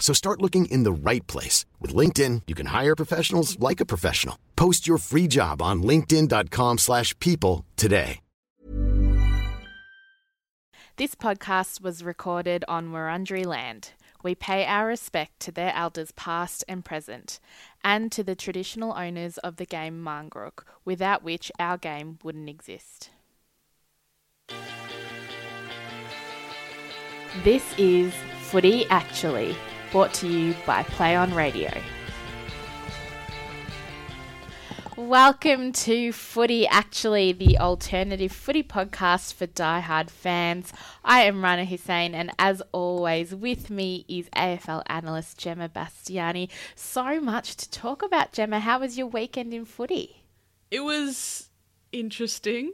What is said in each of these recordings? So start looking in the right place. With LinkedIn, you can hire professionals like a professional. Post your free job on linkedin.com/people today. This podcast was recorded on Wurundjeri land. We pay our respect to their elders past and present, and to the traditional owners of the game Mangrook, without which our game wouldn't exist. This is Footy Actually, brought to you by Play On Radio. Welcome to Footy Actually, the alternative footy podcast for diehard fans. I am Rana Hussain, and as always with me is AFL analyst Gemma Bastiani. So much to talk about, Gemma. How was your weekend in footy? It was interesting.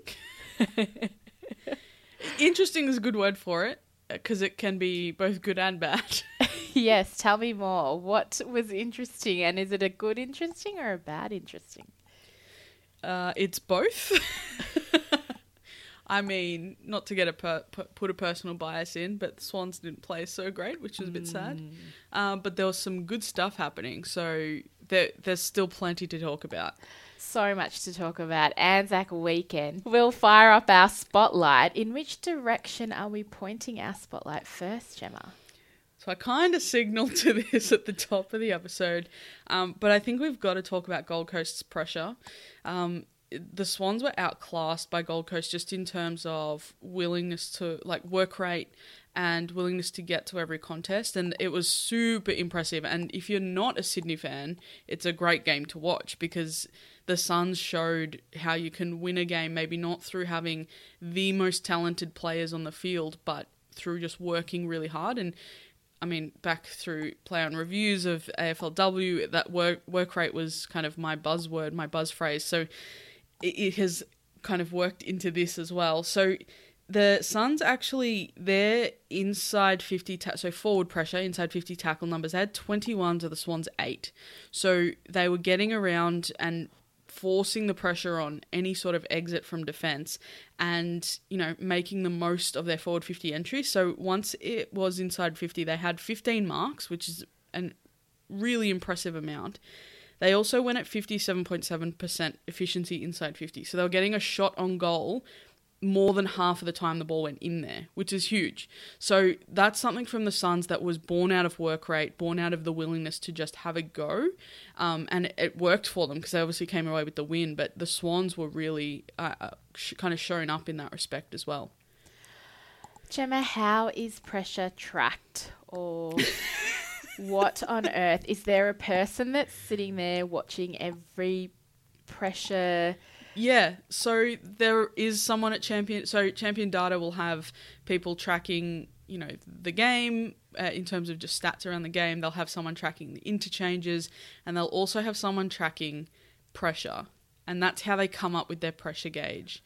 Interesting is a good word for it, because it can be both good and bad. Yes, tell me more. What was interesting, and is it a good interesting or a bad interesting? It's both. I mean, not to get a put a personal bias in, but the Swans didn't play so great, which was a bit sad. But there was some good stuff happening, so there's still plenty to talk about. So much to talk about. Anzac weekend. We'll fire up our spotlight. In which direction are we pointing our spotlight first, Gemma? So I kind of signalled to this at the top of the episode, but I think we've got to talk about Gold Coast's pressure. The Swans were outclassed by Gold Coast just in terms of willingness to, like, work rate and willingness to get to every contest, and it was super impressive. And if you're not a Sydney fan, it's a great game to watch, because the Suns showed how you can win a game, maybe not through having the most talented players on the field, but through just working really hard. And I mean, back through play-on reviews of AFLW, that work rate was kind of my buzzword, my buzz phrase. So it has kind of worked into this as well. So the Suns actually, their inside 50, so forward pressure, inside 50 tackle numbers, they had 21 to the Swans 8. So they were getting around and forcing the pressure on any sort of exit from defence and, you know, making the most of their forward 50 entry. So once it was inside 50, they had 15 marks, which is a really impressive amount. They also went at 57.7% efficiency inside 50. So they were getting a shot on goal more than half of the time the ball went in there, which is huge. So that's something from the Suns that was born out of work rate, born out of the willingness to just have a go. And it worked for them because they obviously came away with the win. But the Swans were really kind of shown up in that respect as well. Gemma, how is pressure tracked, or... What on earth? Is there a person that's sitting there watching every pressure? Yeah, so there is someone at Champion. So Champion Data will have people tracking, you know, the game in terms of just stats around the game. They'll have someone tracking the interchanges, and they'll also have someone tracking pressure. And that's how they come up with their pressure gauge.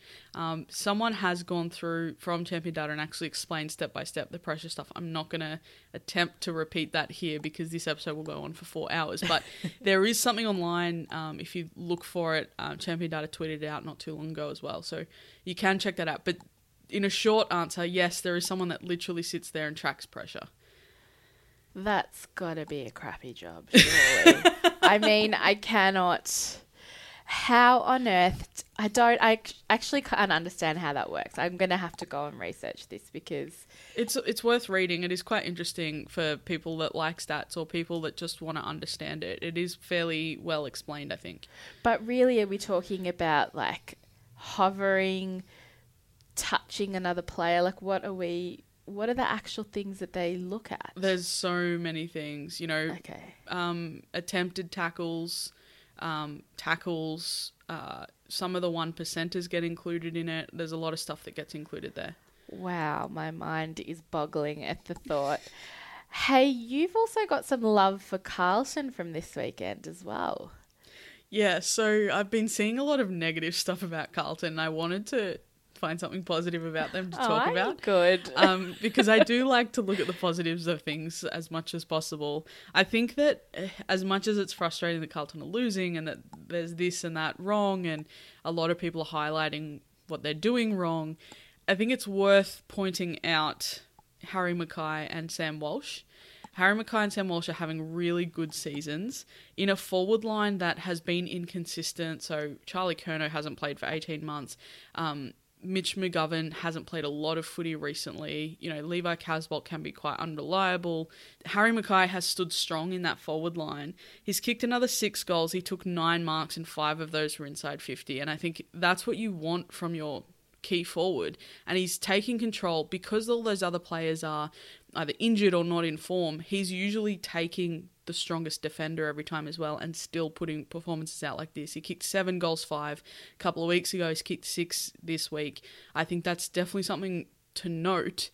Someone has gone through from Champion Data and actually explained step-by-step the pressure stuff. I'm not going to attempt to repeat that here because this episode will go on for 4 hours. But there is something online, if you look for it. Champion Data tweeted it out not too long ago as well. So you can check that out. But in a short answer, yes, there is someone that literally sits there and tracks pressure. That's got to be a crappy job, surely. I mean, I cannot... How on earth? I actually can't understand how that works. I'm going to have to go and research this because... It's worth reading. It is quite interesting for people that like stats or people that just want to understand it. It is fairly well explained, I think. But really, are we talking about, like, hovering, touching another player? Like, what are the actual things that they look at? There's so many things, attempted tackles, some of the 1%ers get included in it. There's a lot of stuff that gets included there. Wow, my mind is boggling at the thought. Hey, you've also got some love for Carlton from this weekend as well. Yeah, so I've been seeing a lot of negative stuff about Carlton, and I wanted to find something positive about them to talk about. Good. Because I do like to look at the positives of things as much as possible. I think that as much as it's frustrating that Carlton are losing and that there's this and that wrong and a lot of people are highlighting what they're doing wrong, I think it's worth pointing out Harry McKay and Sam Walsh. Harry McKay and Sam Walsh are having really good seasons in a forward line that has been inconsistent. So Charlie Curnow hasn't played for 18 months. Mitch McGovern hasn't played a lot of footy recently. Levi Casbolt can be quite unreliable. Harry McKay has stood strong in that forward line. He's kicked another 6 goals. He took 9 marks and 5 of those were inside 50. And I think that's what you want from your key forward. And he's taking control because all those other players are either injured or not in form. He's usually taking the strongest defender every time as well and still putting performances out like this. He kicked 7 goals, 5 a couple of weeks ago. He's kicked 6 this week. I think that's definitely something to note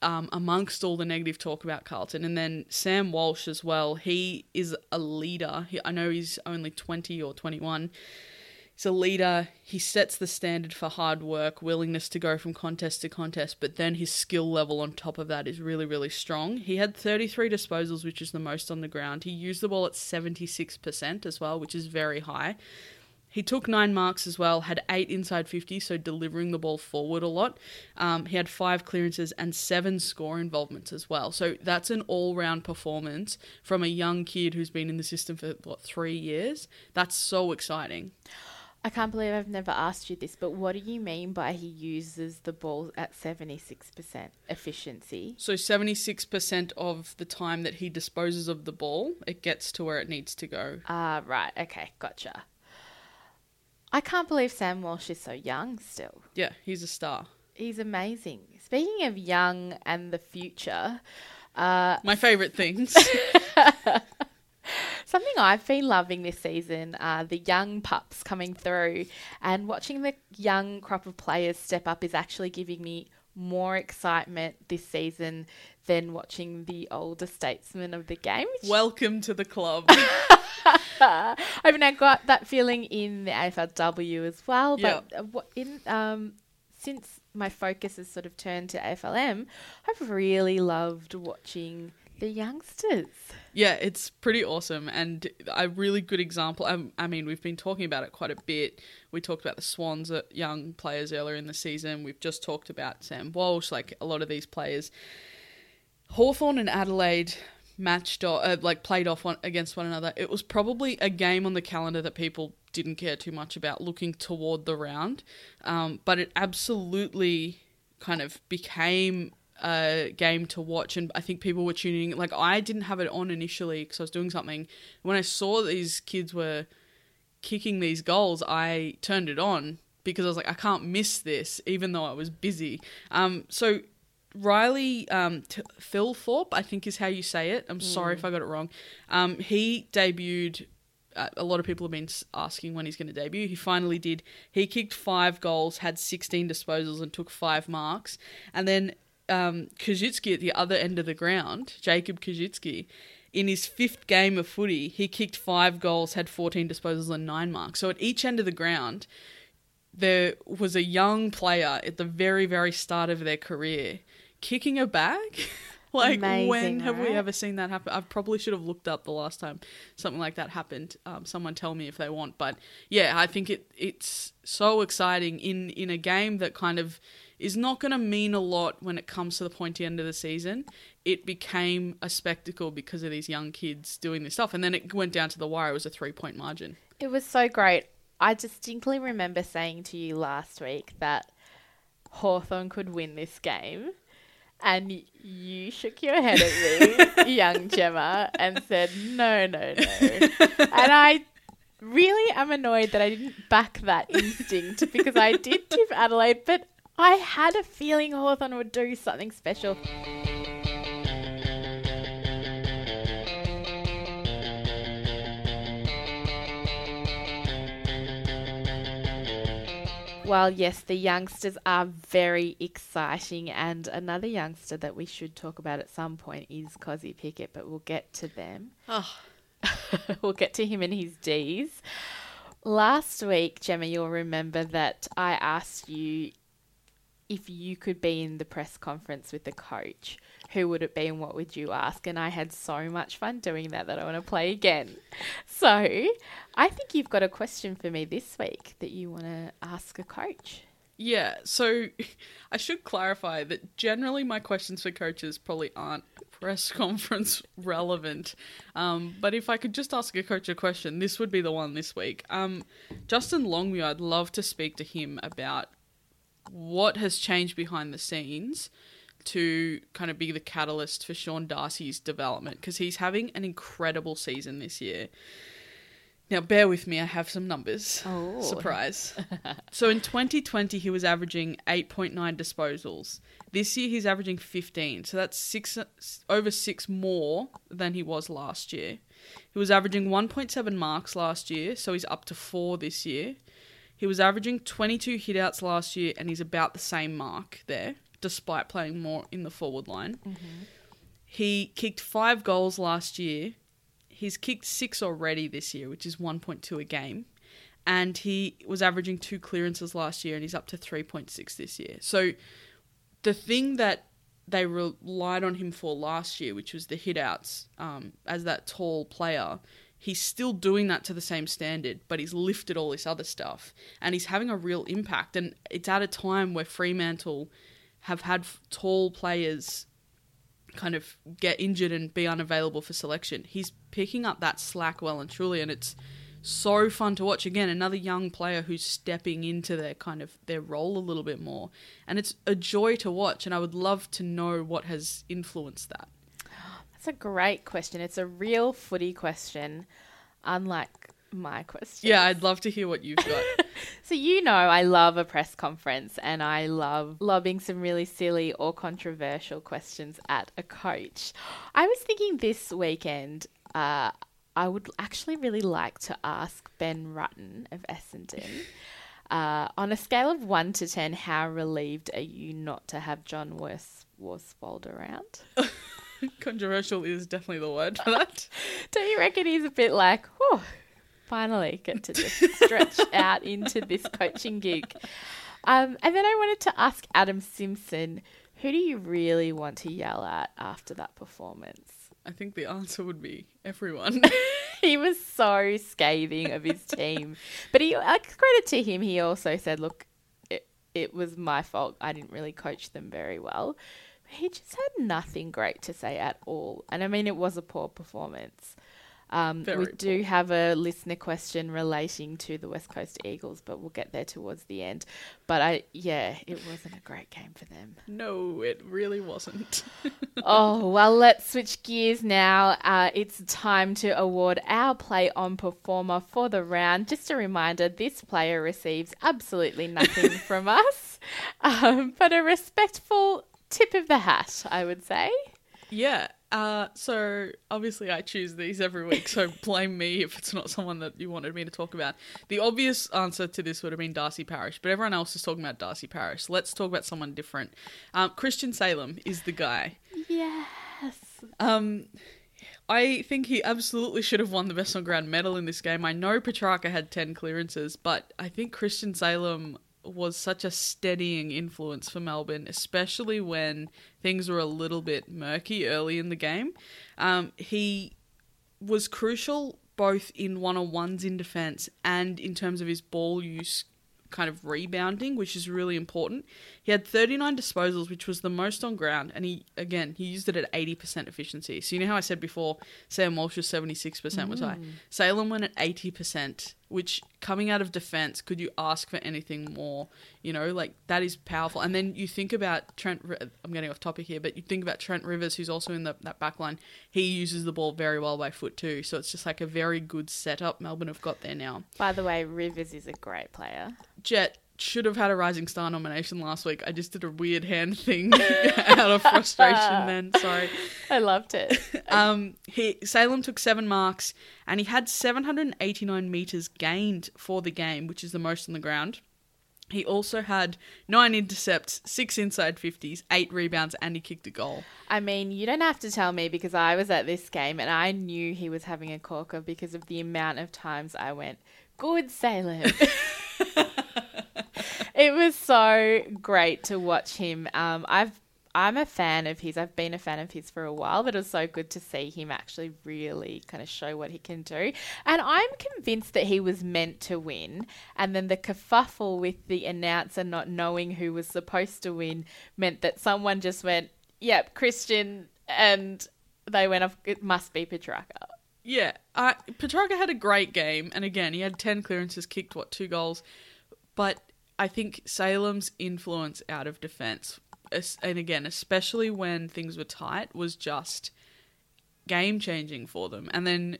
amongst all the negative talk about Carlton. And then Sam Walsh as well. He is a leader. I know he's only 20 or 21. He's a leader. He sets the standard for hard work, willingness to go from contest to contest, but then his skill level on top of that is really, really strong. He had 33 disposals, which is the most on the ground. He used the ball at 76% as well, which is very high. He took 9 marks as well, had 8 inside 50, so delivering the ball forward a lot. He had 5 clearances and 7 score involvements as well. So that's an all-round performance from a young kid who's been in the system for, 3 years? That's so exciting. I can't believe I've never asked you this, but what do you mean by he uses the ball at 76% efficiency? So 76% of the time that he disposes of the ball, it gets to where it needs to go. Right. Okay, gotcha. I can't believe Sam Walsh is so young still. Yeah, he's a star. He's amazing. Speaking of young and the future... my favourite things. Something I've been loving this season are the young pups coming through, and watching the young crop of players step up is actually giving me more excitement this season than watching the older statesmen of the game. Welcome to the club. I mean, I got that feeling in the AFLW as well, but since my focus has sort of turned to AFLM, I've really loved watching the youngsters. Yeah, it's pretty awesome, and a really good example. I mean, we've been talking about it quite a bit. We talked about the Swans young players earlier in the season. We've just talked about Sam Walsh, like a lot of these players. Hawthorn and Adelaide matched or played off against one another. It was probably a game on the calendar that people didn't care too much about looking toward the round, but it absolutely kind of became a game to watch, and I think people were tuning. Like, I didn't have it on initially because I was doing something. When I saw these kids were kicking these goals, I turned it on because I was like, I can't miss this, even though I was busy. So Riley Philthorpe, I think is how you say it. I'm sorry if I got it wrong. He debuted. A lot of people have been asking when he's going to debut. He finally did. He kicked 5 goals, had 16 disposals, and took 5 marks. And then Kozicki at the other end of the ground, Jacob Kozicki, in his 5th game of footy, he kicked 5 goals, had 14 disposals and 9 marks. So at each end of the ground, there was a young player at the very, very start of their career kicking a bag. Like, amazing, when have we ever seen that happen? I probably should have looked up the last time something like that happened. Someone tell me if they want. But, yeah, I think it's so exciting in a game that kind of is not going to mean a lot when it comes to the pointy end of the season. It became a spectacle because of these young kids doing this stuff. And then it went down to the wire. It was a 3-point margin. It was so great. I distinctly remember saying to you last week that Hawthorn could win this game. And you shook your head at me, young Gemma, and said, no. And I really am annoyed that I didn't back that instinct because I did tip Adelaide, but I had a feeling Hawthorn would do something special. Well, yes, the youngsters are very exciting, and another youngster that we should talk about at some point is Kozzy Pickett, but we'll get to them. Oh. We'll get to him and his Ds. Last week, Gemma, you'll remember that I asked you if you could be in the press conference with the coach. Who would it be and what would you ask? And I had so much fun doing that I want to play again. So I think you've got a question for me this week that you want to ask a coach. Yeah, so I should clarify that generally my questions for coaches probably aren't press conference relevant. But if I could just ask a coach a question, this would be the one this week. Justin Longmuir, I'd love to speak to him about what has changed behind the scenes to kind of be the catalyst for Sean Darcy's development, because he's having an incredible season this year. Now, bear with me, I have some numbers. Oh. Surprise. So in 2020, he was averaging 8.9 disposals. This year, he's averaging 15. So that's over six more than he was last year. He was averaging 1.7 marks last year, so he's up to 4 this year. He was averaging 22 hitouts last year, and he's about the same mark there, despite playing more in the forward line. Mm-hmm. He kicked 5 goals last year. He's kicked 6 already this year, which is 1.2 a game. And he was averaging 2 clearances last year, and he's up to 3.6 this year. So the thing that they relied on him for last year, which was the hitouts, as that tall player, he's still doing that to the same standard, but he's lifted all this other stuff. And he's having a real impact. And it's at a time where Fremantle have had tall players kind of get injured and be unavailable for selection. He's picking up that slack well and truly, and it's so fun to watch. Again, another young player who's stepping into their kind of their role a little bit more, and it's a joy to watch, and I would love to know what has influenced that. That's a great question. It's a real footy question, unlike my question. Yeah, I'd love to hear what you've got. So you know I love a press conference, and I love lobbing some really silly or controversial questions at a coach. I was thinking this weekend I would actually really like to ask Ben Rutten of Essendon, on a scale of 1 to 10, how relieved are you not to have John Worsfold around? Controversial is definitely the word for that. Don't you reckon he's a bit like, whew, finally get to just stretch out into this coaching gig? And then I wanted to ask Adam Simpson, who do you really want to yell at after that performance? I think the answer would be everyone. He was so scathing of his team. But credit to him, he also said, look, it was my fault. I didn't really coach them very well. But he just had nothing great to say at all. And, I mean, it was a poor performance. We do have a listener question relating to the West Coast Eagles, but we'll get there towards the end. But it wasn't a great game for them. No, it really wasn't. Oh, well, let's switch gears now. It's time to award our Play On performer for the round. Just a reminder, this player receives absolutely nothing from us, but a respectful tip of the hat, I would say. Yeah. So obviously I choose these every week, so blame me if it's not someone that you wanted me to talk about. The obvious answer to this would have been Darcy Parish, but everyone else is talking about Darcy Parish. Let's talk about someone different. Christian Salem is the guy. Yes. I think he absolutely should have won the best on ground medal in this game. I know Petrarca had 10 clearances, but I think Christian Salem was such a steadying influence for Melbourne, especially when things were a little bit murky early in the game. He was crucial both in one-on-ones in defence and in terms of his ball use kind of rebounding, which is really important. He had 39 disposals, which was the most on ground, and he used it at 80% efficiency. So you know how I said before Sam Walsh was 76%, was high. Salem went at 80%, which, coming out of defense, could you ask for anything more? You know, like, that is powerful. And then you think about I'm getting off topic here, but you think about Trent Rivers, who's also in that back line. He uses the ball very well by foot too, so it's just like a very good setup Melbourne have got there now. By the way, Rivers is a great player. Jet should have had a Rising Star nomination last week. I just did a weird hand thing out of frustration then. Sorry. I loved it. Salem took 7 marks and he had 789 metres gained for the game, which is the most on the ground. He also had 9 intercepts, 6 inside 50s, 8 rebounds, and he kicked a goal. I mean, you don't have to tell me because I was at this game and I knew he was having a corker because of the amount of times I went, good Salem. It was so great to watch him. I'm a fan of his. I've been a fan of his for a while, but it was so good to see him actually really kind of show what he can do. And I'm convinced that he was meant to win. And then the kerfuffle with the announcer not knowing who was supposed to win meant that someone just went, yep, Christian. And they went off, it must be Petrarca. Yeah. Petrarca had a great game. And again, he had 10 clearances, kicked, 2 goals. But I think Salem's influence out of defence, and again, especially when things were tight, was just game-changing for them. And then,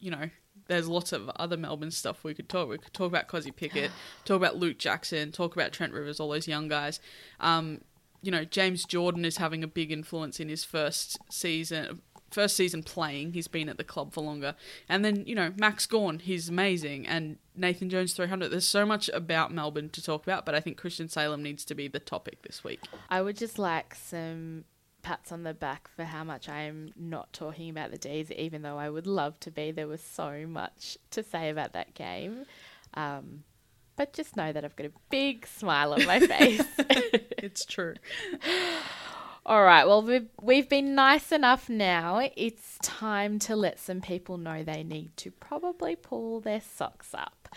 you know, there's lots of other Melbourne stuff we could talk. We could talk about Kozzy Pickett, talk about Luke Jackson, talk about Trent Rivers, all those young guys. You know, James Jordan is having a big influence in his first season playing. He's been at the club for longer. And then, you know, Max Gawn, he's amazing. And Nathan Jones, 300. There's so much about Melbourne to talk about, but I think Christian Salem needs to be the topic this week. I would just like some pats on the back for how much I'm not talking about the Ds, even though I would love to be. There was so much to say about that game. But just know that I've got a big smile on my face. It's true. All right, well, we've been nice enough now. It's time to let some people know they need to probably pull their socks up.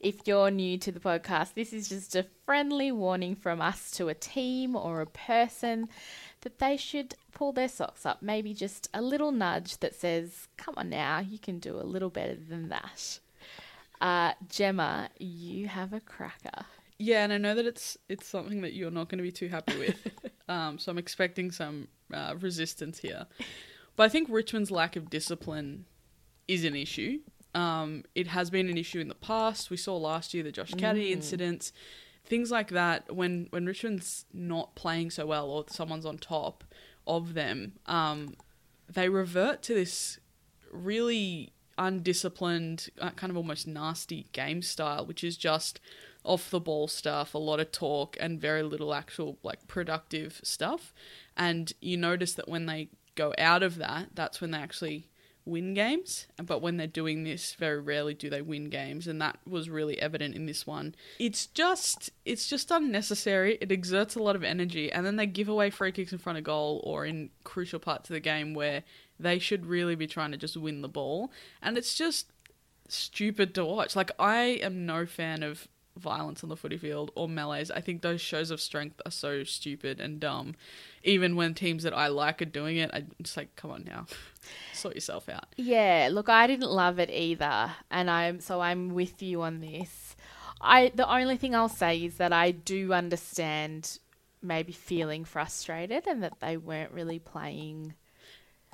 If you're new to the podcast, this is just a friendly warning from us to a team or a person that they should pull their socks up. Maybe just a little nudge that says, come on now, you can do a little better than that. Gemma, you have a cracker. Yeah, and I know that it's something that you're not going to be too happy with. So I'm expecting some resistance here. But I think Richmond's lack of discipline is an issue. It has been an issue in the past. We saw last year the Josh Caddy incidents, things like that. When Richmond's not playing so well or someone's on top of them, they revert to this really undisciplined, kind of almost nasty game style, which is just off the ball stuff, a lot of talk and very little actual like productive stuff. And you notice that when they go out of that, that's when they actually win games. But when they're doing this, very rarely do they win games. And that was really evident in this one. It's just unnecessary. It exerts a lot of energy. And then they give away free kicks in front of goal or in crucial parts of the game where they should really be trying to just win the ball. And it's just stupid to watch. Like, I am no fan of violence on the footy field or melees. I think those shows of strength are so stupid and dumb. Even when teams that I like are doing it, I'm just like, come on now, sort yourself out. Yeah, look, I didn't love it either, and I'm with you on this. The only thing I'll say is that I do understand maybe feeling frustrated and that they weren't really playing.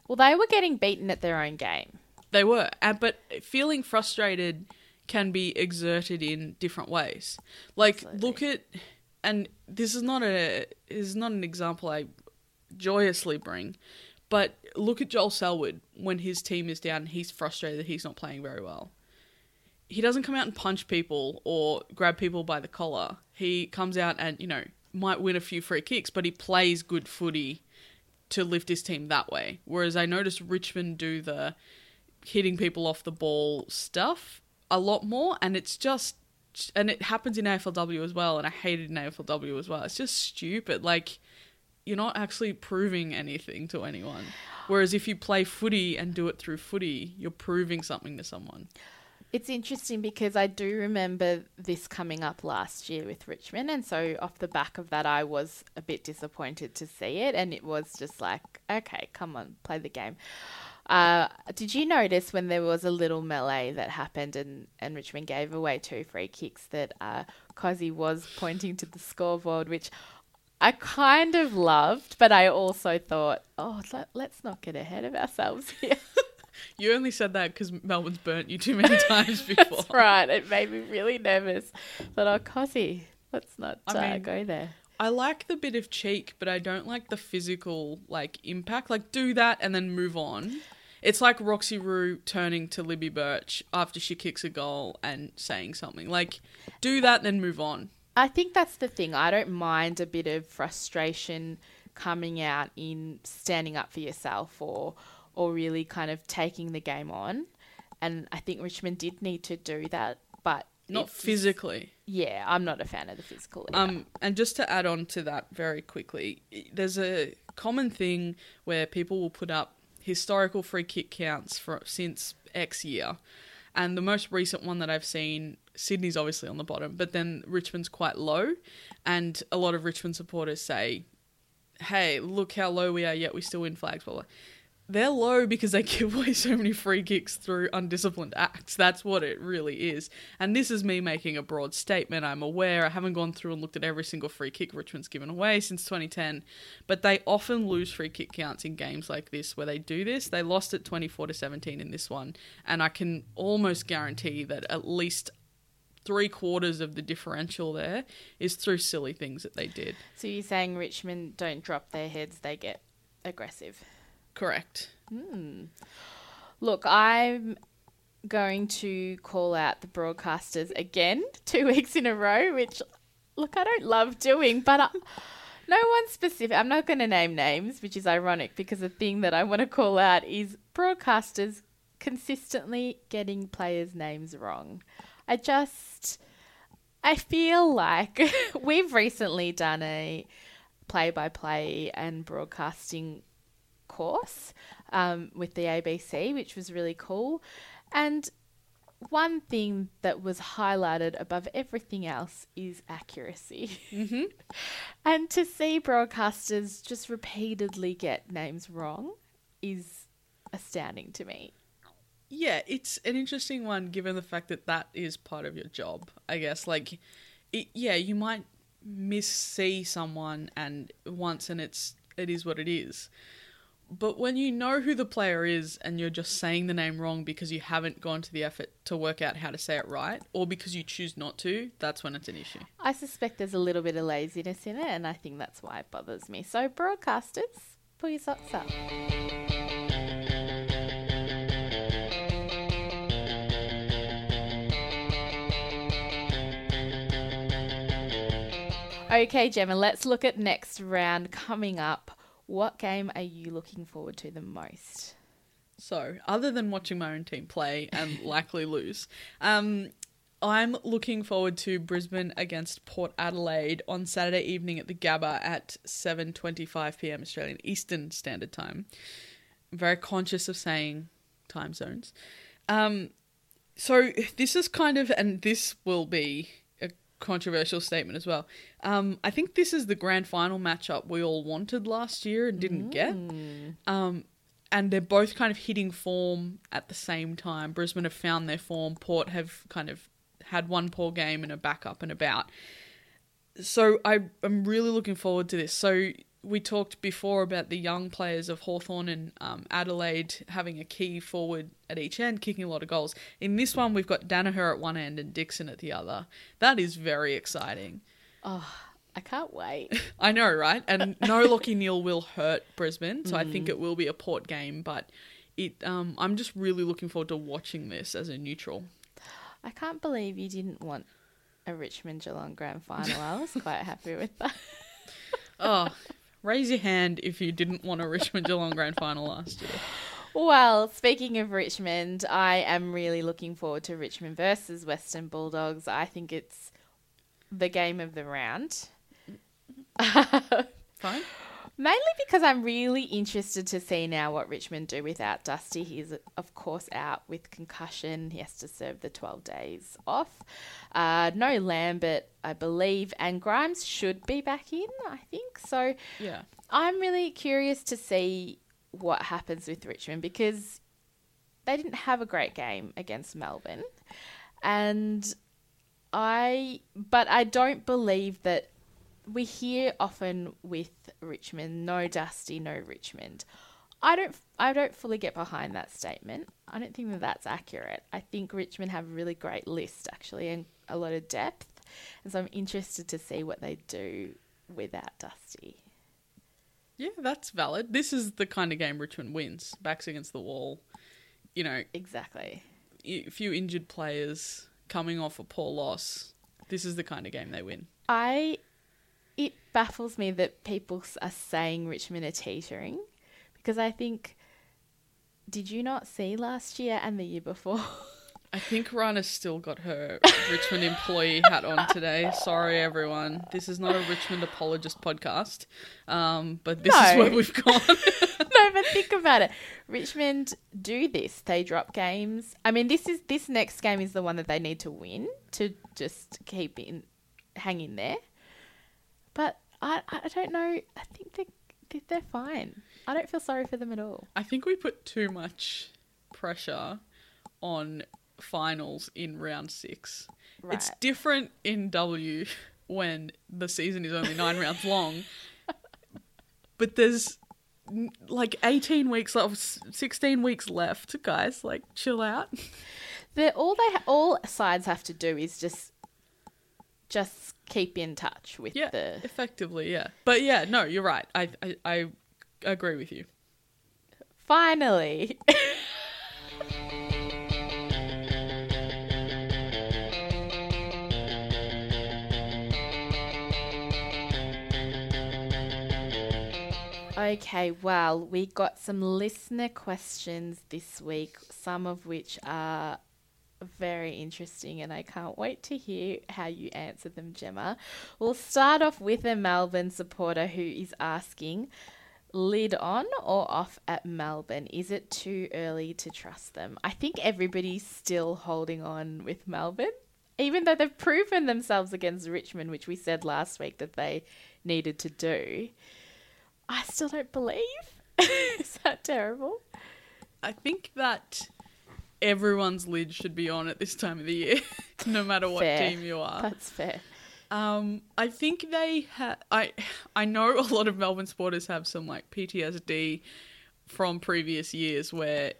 Well, they were getting beaten at their own game. They were, but feeling frustrated can be exerted in different ways. Like, absolutely. Look at, and this is not an example I joyously bring, but look at Joel Selwood when his team is down and he's frustrated that he's not playing very well. He doesn't come out and punch people or grab people by the collar. He comes out and, you know, might win a few free kicks, but he plays good footy to lift his team that way. Whereas I noticed Richmond do the hitting people off the ball stuff a lot more, and it's just, and it happens in AFLW as well, and I hate it in AFLW as well. It's just stupid. Like, you're not actually proving anything to anyone. Whereas if you play footy and do it through footy, you're proving something to someone. It's interesting because I do remember this coming up last year with Richmond, and so off the back of that, I was a bit disappointed to see it, and it was just like, okay, come on, play the game. Did you notice when there was a little melee that happened and Richmond gave away 2 free kicks that Kozzy was pointing to the scoreboard, which I kind of loved, but I also thought, oh, let's not get ahead of ourselves here. You only said that because Melbourne's burnt you too many times before. That's right. It made me really nervous. But, oh, Kozzy, Let's not go there. I like the bit of cheek, but I don't like the physical, impact. Do that and then move on. It's like Roxy Roo turning to Libby Birch after she kicks a goal and saying something. Do that, then move on. I think that's the thing. I don't mind a bit of frustration coming out in standing up for yourself or really kind of taking the game on. And I think Richmond did need to do that, but... Not physically. Yeah, I'm not a fan of the physical either. And just to add on to that very quickly, there's a common thing where people will put up historical free kick counts since X year. And the most recent one that I've seen, Sydney's obviously on the bottom, but then Richmond's quite low. And a lot of Richmond supporters say, hey, look how low we are, yet we still win flags, blah, blah. They're low because they give away so many free kicks through undisciplined acts. That's what it really is. And this is me making a broad statement. I'm aware. I haven't gone through and looked at every single free kick Richmond's given away since 2010. But they often lose free kick counts in games like this where they do this. They lost it 24-17 in this one. And I can almost guarantee that at least 3/4 of the differential there is through silly things that they did. So you're saying Richmond don't drop their heads, they get aggressive? Correct. Look, I'm going to call out the broadcasters again 2 weeks in a row, which, look, I don't love doing, but no one specific. I'm not going to name names, which is ironic because the thing that I want to call out is broadcasters consistently getting players' names wrong. I feel like we've recently done a play-by-play and broadcasting course with the ABC, which was really cool. And one thing that was highlighted above everything else is accuracy. Mm-hmm. And to see broadcasters just repeatedly get names wrong is astounding to me. Yeah, it's an interesting one given the fact that is part of your job, I guess. You might missee someone and it is what it is. But when you know who the player is and you're just saying the name wrong because you haven't gone to the effort to work out how to say it right, or because you choose not to, that's when it's an issue. I suspect there's a little bit of laziness in it, and I think that's why it bothers me. So broadcasters, pull your socks up. Okay, Gemma, let's look at next round coming up. What game are you looking forward to the most? So, other than watching my own team play and likely lose, I'm looking forward to Brisbane against Port Adelaide on Saturday evening at the Gabba at 7:25 p.m. Australian Eastern Standard Time. I'm very conscious of saying time zones. So this is and this will be controversial statement as well. I think this is the grand final matchup we all wanted last year and didn't get. And they're both kind of hitting form at the same time. Brisbane have found their form. Port have kind of had one poor game and are back up and about. So I'm really looking forward to this. So we talked before about the young players of Hawthorn and Adelaide having a key forward at each end, kicking a lot of goals. In this one, we've got Danaher at one end and Dixon at the other. That is very exciting. Oh, I can't wait. I know, right? And no Lachie Neale will hurt Brisbane, so I think it will be a Port game, but I'm just really looking forward to watching this as a neutral. I can't believe you didn't want a Richmond-Geelong grand final. I was quite happy with that. Oh, raise your hand if you didn't want a Richmond-Geelong grand final last year. Well, speaking of Richmond, I am really looking forward to Richmond versus Western Bulldogs. I think it's the game of the round. Fine. Mainly because I'm really interested to see now what Richmond do without Dusty. He's, of course, out with concussion. He has to serve the 12 days off. No Lambert, I believe, and Grimes should be back in, I think. So yeah. I'm really curious to see what happens with Richmond because they didn't have a great game against Melbourne. But I don't believe that. We hear often with Richmond, no Dusty, no Richmond. I don't fully get behind that statement. I don't think that's accurate. I think Richmond have a really great list, actually, and a lot of depth. And so I'm interested to see what they do without Dusty. Yeah, that's valid. This is the kind of game Richmond wins. Backs against the wall, you know. Exactly. A few injured players coming off a poor loss. This is the kind of game they win. It baffles me that people are saying Richmond are teetering, because I think, did you not see last year and the year before? I think Rana's still got her Richmond employee hat on today. Sorry, everyone. This is not a Richmond apologist podcast, but this is where we've gone. No, but think about it. Richmond do this. They drop games. I mean, this next game is the one that they need to win to just hang in there. But I don't know. I think they're fine. I don't feel sorry for them at all. I think we put too much pressure on finals in round 6. Right. It's different in W when the season is only 9 rounds long, but there's like 16 weeks left, guys. Like, chill out. All sides have to do is just keep in touch with effectively, yeah. But yeah, no, you're right. I agree with you. Finally. Okay, well, we got some listener questions this week, some of which are very interesting, and I can't wait to hear how you answer them, Gemma. We'll start off with a Melbourne supporter who is asking, lid on or off at Melbourne? Is it too early to trust them? I think everybody's still holding on with Melbourne, even though they've proven themselves against Richmond, which we said last week that they needed to do. I still don't believe. Is that terrible? I think that everyone's lid should be on at this time of the year, no matter what team you are. That's fair. I think they have... I know a lot of Melbourne supporters have some like PTSD from previous years where,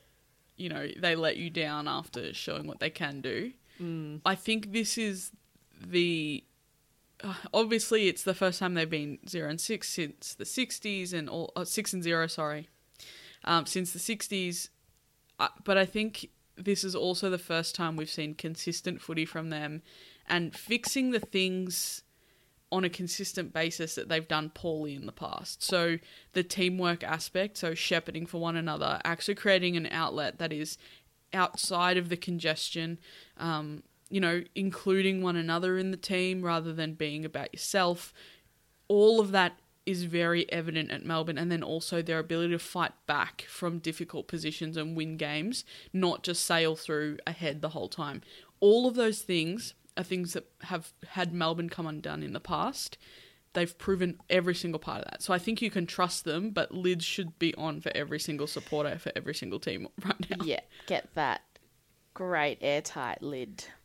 you know, they let you down after showing what they can do. Mm. I think this is the... Obviously, it's the first time they've been 0-6 since the 60s, and 6-0. Since the 60s. But I think this is also the first time we've seen consistent footy from them, and fixing the things on a consistent basis that they've done poorly in the past. So the teamwork aspect, so shepherding for one another, actually creating an outlet that is outside of the congestion. You know, including one another in the team rather than being about yourself. All of that is very evident at Melbourne. And then also their ability to fight back from difficult positions and win games, not just sail through ahead the whole time. All of those things are things that have had Melbourne come undone in the past. They've proven every single part of that. So I think you can trust them, but lids should be on for every single supporter, for every single team right now. Yeah, get that great airtight lid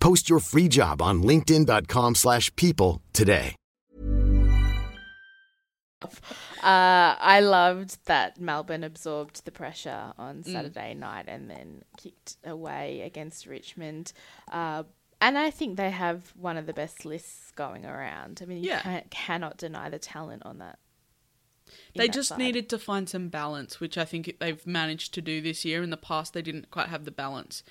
Post your free job on linkedin.com/people today. I loved that Melbourne absorbed the pressure on Saturday night and then kicked away against Richmond. And I think they have one of the best lists going around. I mean, you cannot deny the talent on that. They just needed to find some balance, which I think they've managed to do this year. In the past, they didn't quite have the balance.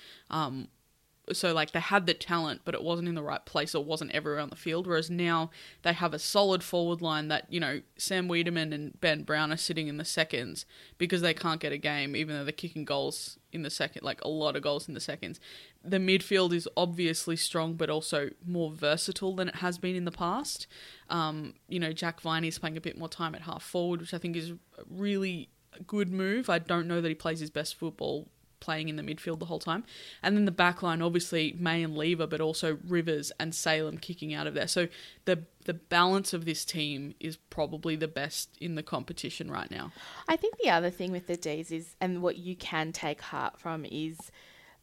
So, like, they had the talent, but it wasn't in the right place or wasn't everywhere on the field, whereas now they have a solid forward line that, you know, Sam Wiedemann and Ben Brown are sitting in the seconds because they can't get a game, even though they're kicking goals in the second, like a lot of goals in the seconds. The midfield is obviously strong, but also more versatile than it has been in the past. You know, Jack Viney is playing a bit more time at half forward, which I think is a really good move. I don't know that he plays his best football playing in the midfield the whole time. And then the back line, obviously May and Lever, but also Rivers and Salem kicking out of there. So the balance of this team is probably the best in the competition right now. I think the other thing with the Ds is, and what you can take heart from, is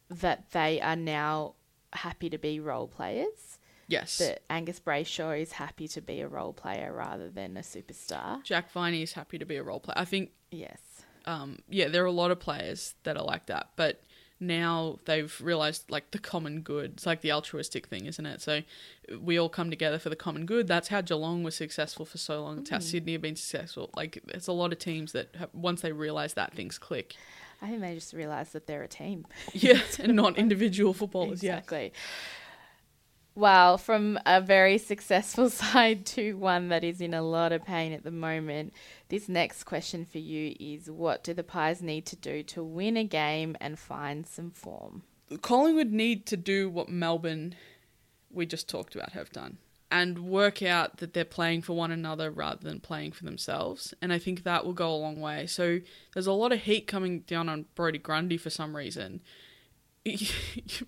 that they are now happy to be role players. Yes. That Angus Brayshaw is happy to be a role player rather than a superstar. Jack Viney is happy to be a role player. I think... Yes. There are a lot of players that are like that, but now they've realised, like, the common good. It's like the altruistic thing, isn't it? So we all come together for the common good. That's how Geelong was successful for so long. It's how Sydney have been successful. Like, there's a lot of teams that have, once they realise that, things click. I think they just realise that they're a team. Yeah, and not individual footballers. Exactly. Yeah. Well, from a very successful side to one that is in a lot of pain at the moment, this next question for you is, what do the Pies need to do to win a game and find some form? Collingwood need to do what Melbourne, we just talked about, have done, and work out that they're playing for one another rather than playing for themselves. And I think that will go a long way. So there's a lot of heat coming down on Brodie Grundy for some reason.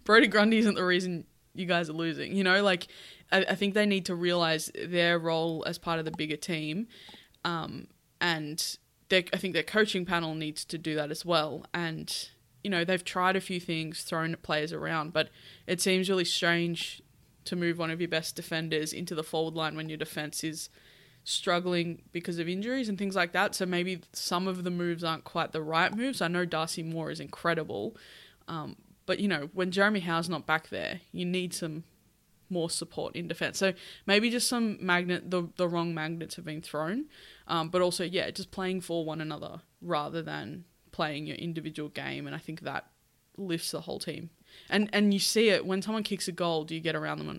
Brodie Grundy isn't the reason you guys are losing, you know, like I think they need to realize their role as part of the bigger team. And I think their coaching panel needs to do that as well. And, you know, they've tried a few things, thrown players around, but it seems really strange to move one of your best defenders into the forward line when your defense is struggling because of injuries and things like that. So maybe some of the moves aren't quite the right moves. I know Darcy Moore is incredible, but, you know, when Jeremy Howe's not back there, you need some more support in defence. So maybe just some the wrong magnets have been thrown. But also, yeah, just playing for one another rather than playing your individual game. And I think that lifts the whole team. And you see it when someone kicks a goal, do you get around them or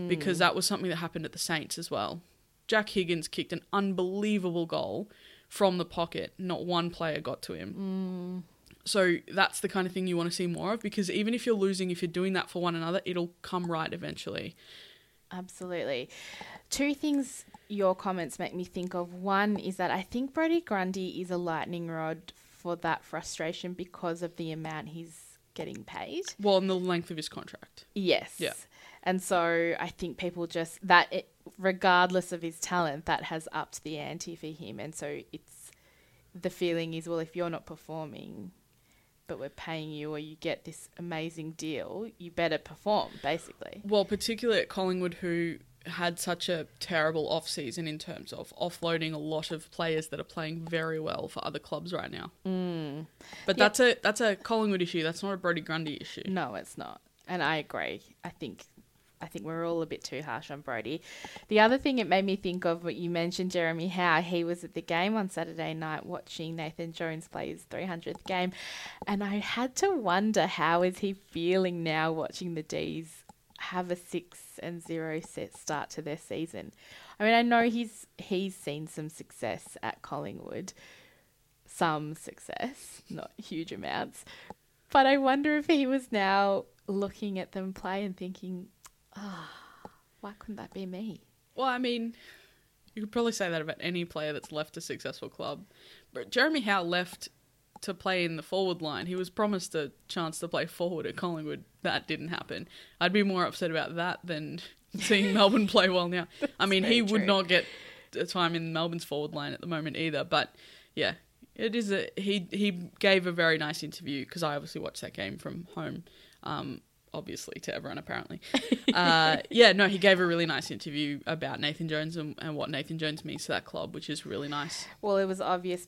not? Because that was something that happened at the Saints as well. Jack Higgins kicked an unbelievable goal from the pocket. Not one player got to him. So that's the kind of thing you want to see more of, because even if you're losing, if you're doing that for one another, it'll come right eventually. Absolutely. Two things your comments make me think of. One is that I think Brodie Grundy is a lightning rod for that frustration because of the amount he's getting paid. Well, and the length of his contract. Yes. Yeah. And so I think people regardless of his talent, that has upped the ante for him. And so the feeling is, well, if you're not performing, but we're paying you or you get this amazing deal, you better perform, basically. Well, particularly at Collingwood, who had such a terrible off-season in terms of offloading a lot of players that are playing very well for other clubs right now. But that's a Collingwood issue. That's not a Brodie Grundy issue. No, it's not. And I agree. I think we're all a bit too harsh on Brodie. The other thing it made me think of, what you mentioned, Jeremy Howe. He was at the game on Saturday night watching Nathan Jones play his 300th game. And I had to wonder, how is he feeling now watching the Ds have a 6-0 set start to their season? I mean, I know he's seen some success at Collingwood. Some success, not huge amounts. But I wonder if he was now looking at them play and thinking, why couldn't that be me? Well, I mean, you could probably say that about any player that's left a successful club. But Jeremy Howe left to play in the forward line. He was promised a chance to play forward at Collingwood. That didn't happen. I'd be more upset about that than seeing Melbourne play well now. I mean, he would not get a time in Melbourne's forward line at the moment either. But, yeah, it is he gave a very nice interview, because I obviously watched that game from home. obviously, to everyone apparently. He gave a really nice interview about Nathan Jones and what Nathan Jones means to that club, which is really nice. Well, it was obvious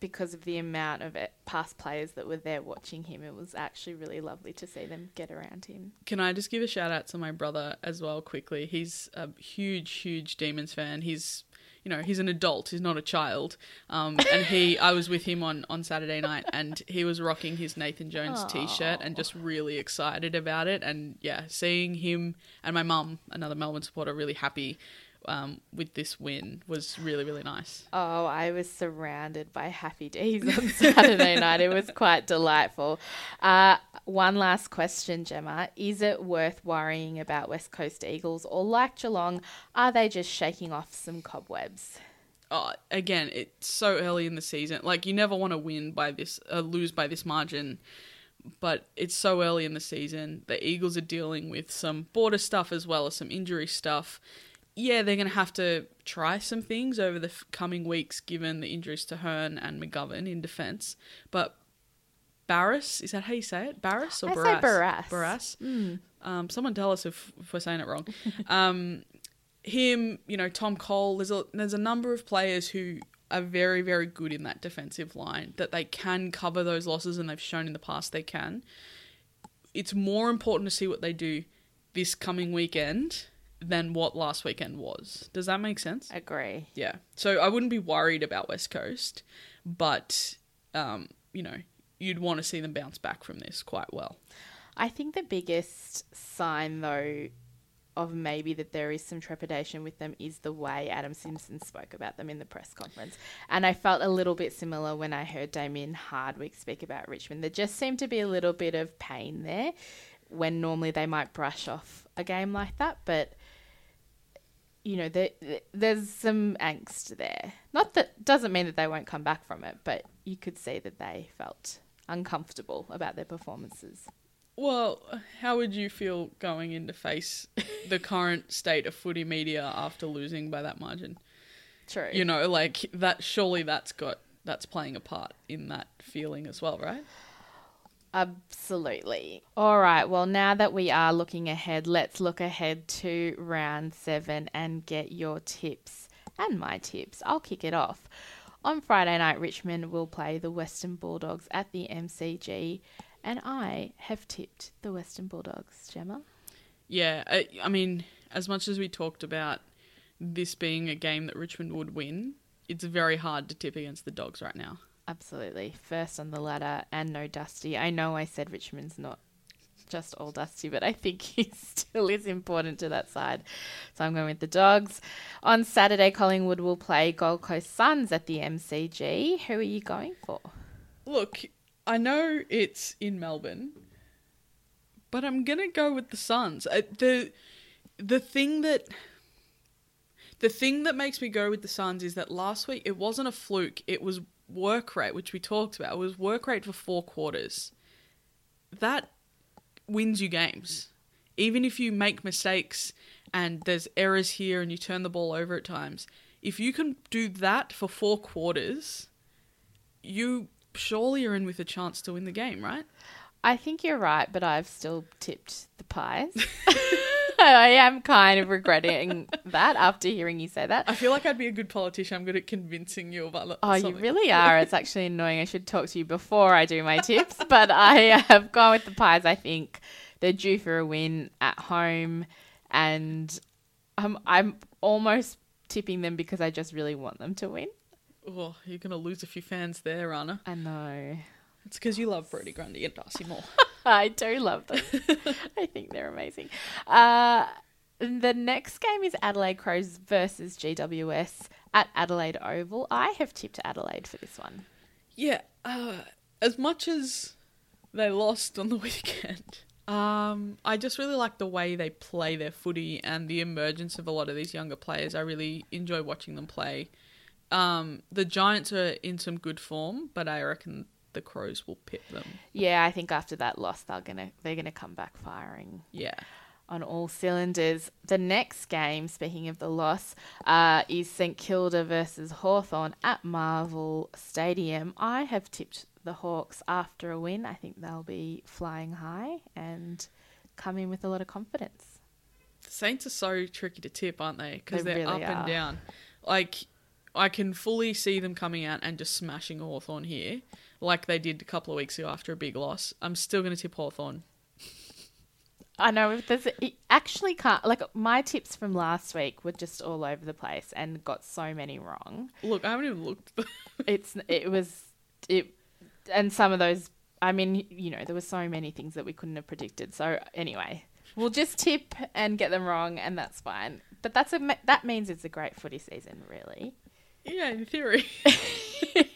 because of the amount of past players that were there watching him. It was actually really lovely to see them get around him. Can I just give a shout out to my brother as well quickly? He's a huge, huge Demons fan. He's, you know, he's an adult. He's not a child. And I was with him on Saturday night, and he was rocking his Nathan Jones T-shirt and just really excited about it. And yeah, seeing him and my mum, another Melbourne supporter, really happy with this win was really, really nice. Oh, I was surrounded by happy days on Saturday night. It was quite delightful. One last question, Gemma. Is it worth worrying about West Coast Eagles, or like Geelong, are they just shaking off some cobwebs? Oh, again, it's so early in the season. Like, you never want to lose by this margin, but it's so early in the season. The Eagles are dealing with some border stuff as well as some injury stuff. Yeah, they're going to have to try some things over the coming weeks given the injuries to Hearn and McGovern in defence. But Barras, is that how you say it? Barras or Barras? I say Barras. Barras. Mm. Someone tell us if we're saying it wrong. Him, you know, Tom Cole, there's a number of players who are very, very good in that defensive line, that they can cover those losses, and they've shown in the past they can. It's more important to see what they do this coming weekend than what last weekend was. Does that make sense? Agree. Yeah. So I wouldn't be worried about West Coast, but, you know, you'd want to see them bounce back from this quite well. I think the biggest sign, though, of maybe that there is some trepidation with them is the way Adam Simpson spoke about them in the press conference. And I felt a little bit similar when I heard Damien Hardwick speak about Richmond. There just seemed to be a little bit of pain there when normally they might brush off a game like that, but you know, there's some angst there. Not that doesn't mean that they won't come back from it, but you could see that they felt uncomfortable about their performances. Well, how would you feel going in to face the current state of footy media after losing by that margin? True. You know, like that. Surely that's playing a part in that feeling as well, right? Absolutely. All right. Well, now that we are looking ahead, let's look ahead to round 7 and get your tips and my tips. I'll kick it off. On Friday night, Richmond will play the Western Bulldogs at the MCG, and I have tipped the Western Bulldogs, Gemma. Yeah. I mean, as much as we talked about this being a game that Richmond would win, it's very hard to tip against the Dogs right now. Absolutely. First on the ladder and no Dusty. I know I said Richmond's not just all Dusty, but I think he still is important to that side. So I'm going with the Dogs. On Saturday, Collingwood will play Gold Coast Suns at the MCG. Who are you going for? Look, I know it's in Melbourne, but I'm going to go with the Suns. The thing that makes me go with the Suns is that last week it wasn't a fluke. It was work rate, which we talked about, was work rate for 4 quarters. That wins you games. Even if you make mistakes and there's errors here and you turn the ball over at times, if you can do that for 4 quarters, you surely are in with a chance to win the game, right? I think you're right, but I've still tipped the Pies. I am kind of regretting that after hearing you say that. I feel like I'd be a good politician. I'm good at convincing you about something. You really are. It's actually annoying. I should talk to you before I do my tips. But I have gone with the Pies. I think they're due for a win at home. And I'm almost tipping them because I just really want them to win. Oh, you're going to lose a few fans there, Anna. I know. It's because you love Brodie Grundy and Darcy Moore. I do love them. I think they're amazing. The next game is Adelaide Crows versus GWS at Adelaide Oval. I have tipped Adelaide for this one. Yeah. As much as they lost on the weekend, I just really like the way they play their footy and the emergence of a lot of these younger players. I really enjoy watching them play. The Giants are in some good form, but I reckon the Crows will pip them. Yeah, I think after that loss, they're gonna come back firing. Yeah, on all cylinders. The next game, speaking of the loss, is St Kilda versus Hawthorn at Marvel Stadium. I have tipped the Hawks after a win. I think they'll be flying high and come in with a lot of confidence. The Saints are so tricky to tip, aren't they? Because they're really up and down. Like, I can fully see them coming out and just smashing Hawthorn here, like they did a couple of weeks ago after a big loss. I'm still going to tip Hawthorn. I know. It actually can't. Like, my tips from last week were just all over the place and got so many wrong. Look, I haven't even looked. And some of those, I mean, you know, there were so many things that we couldn't have predicted. So, anyway. We'll just tip and get them wrong, and that's fine. But that means it's a great footy season, really. Yeah, in theory.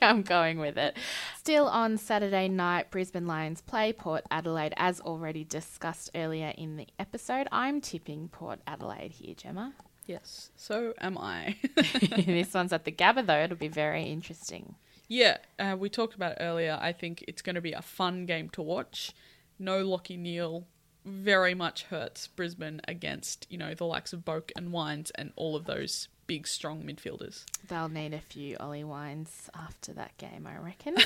I'm going with it. Still on Saturday night, Brisbane Lions play Port Adelaide, as already discussed earlier in the episode. I'm tipping Port Adelaide here, Gemma. Yes, so am I. This one's at the Gabba, though. It'll be very interesting. Yeah, we talked about it earlier. I think it's going to be a fun game to watch. No Lockie Neal. Very much hurts Brisbane against, you know, the likes of Boak and Wines and all of those big, strong midfielders. They'll need a few Ollie Wines after that game, I reckon.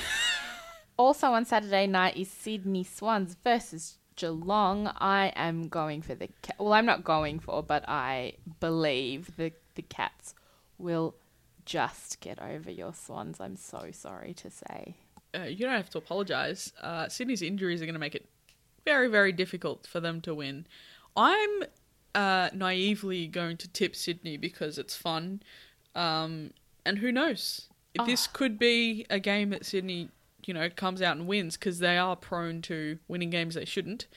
Also on Saturday night is Sydney Swans versus Geelong. I am going for the... I'm not going for, but I believe the Cats will just get over your Swans. I'm so sorry to say. You don't have to apologise. Sydney's injuries are going to make it very, very difficult for them to win. I'm naively going to tip Sydney because it's fun. And who knows? Oh. This could be a game that Sydney, you know, comes out and wins because they are prone to winning games they shouldn't.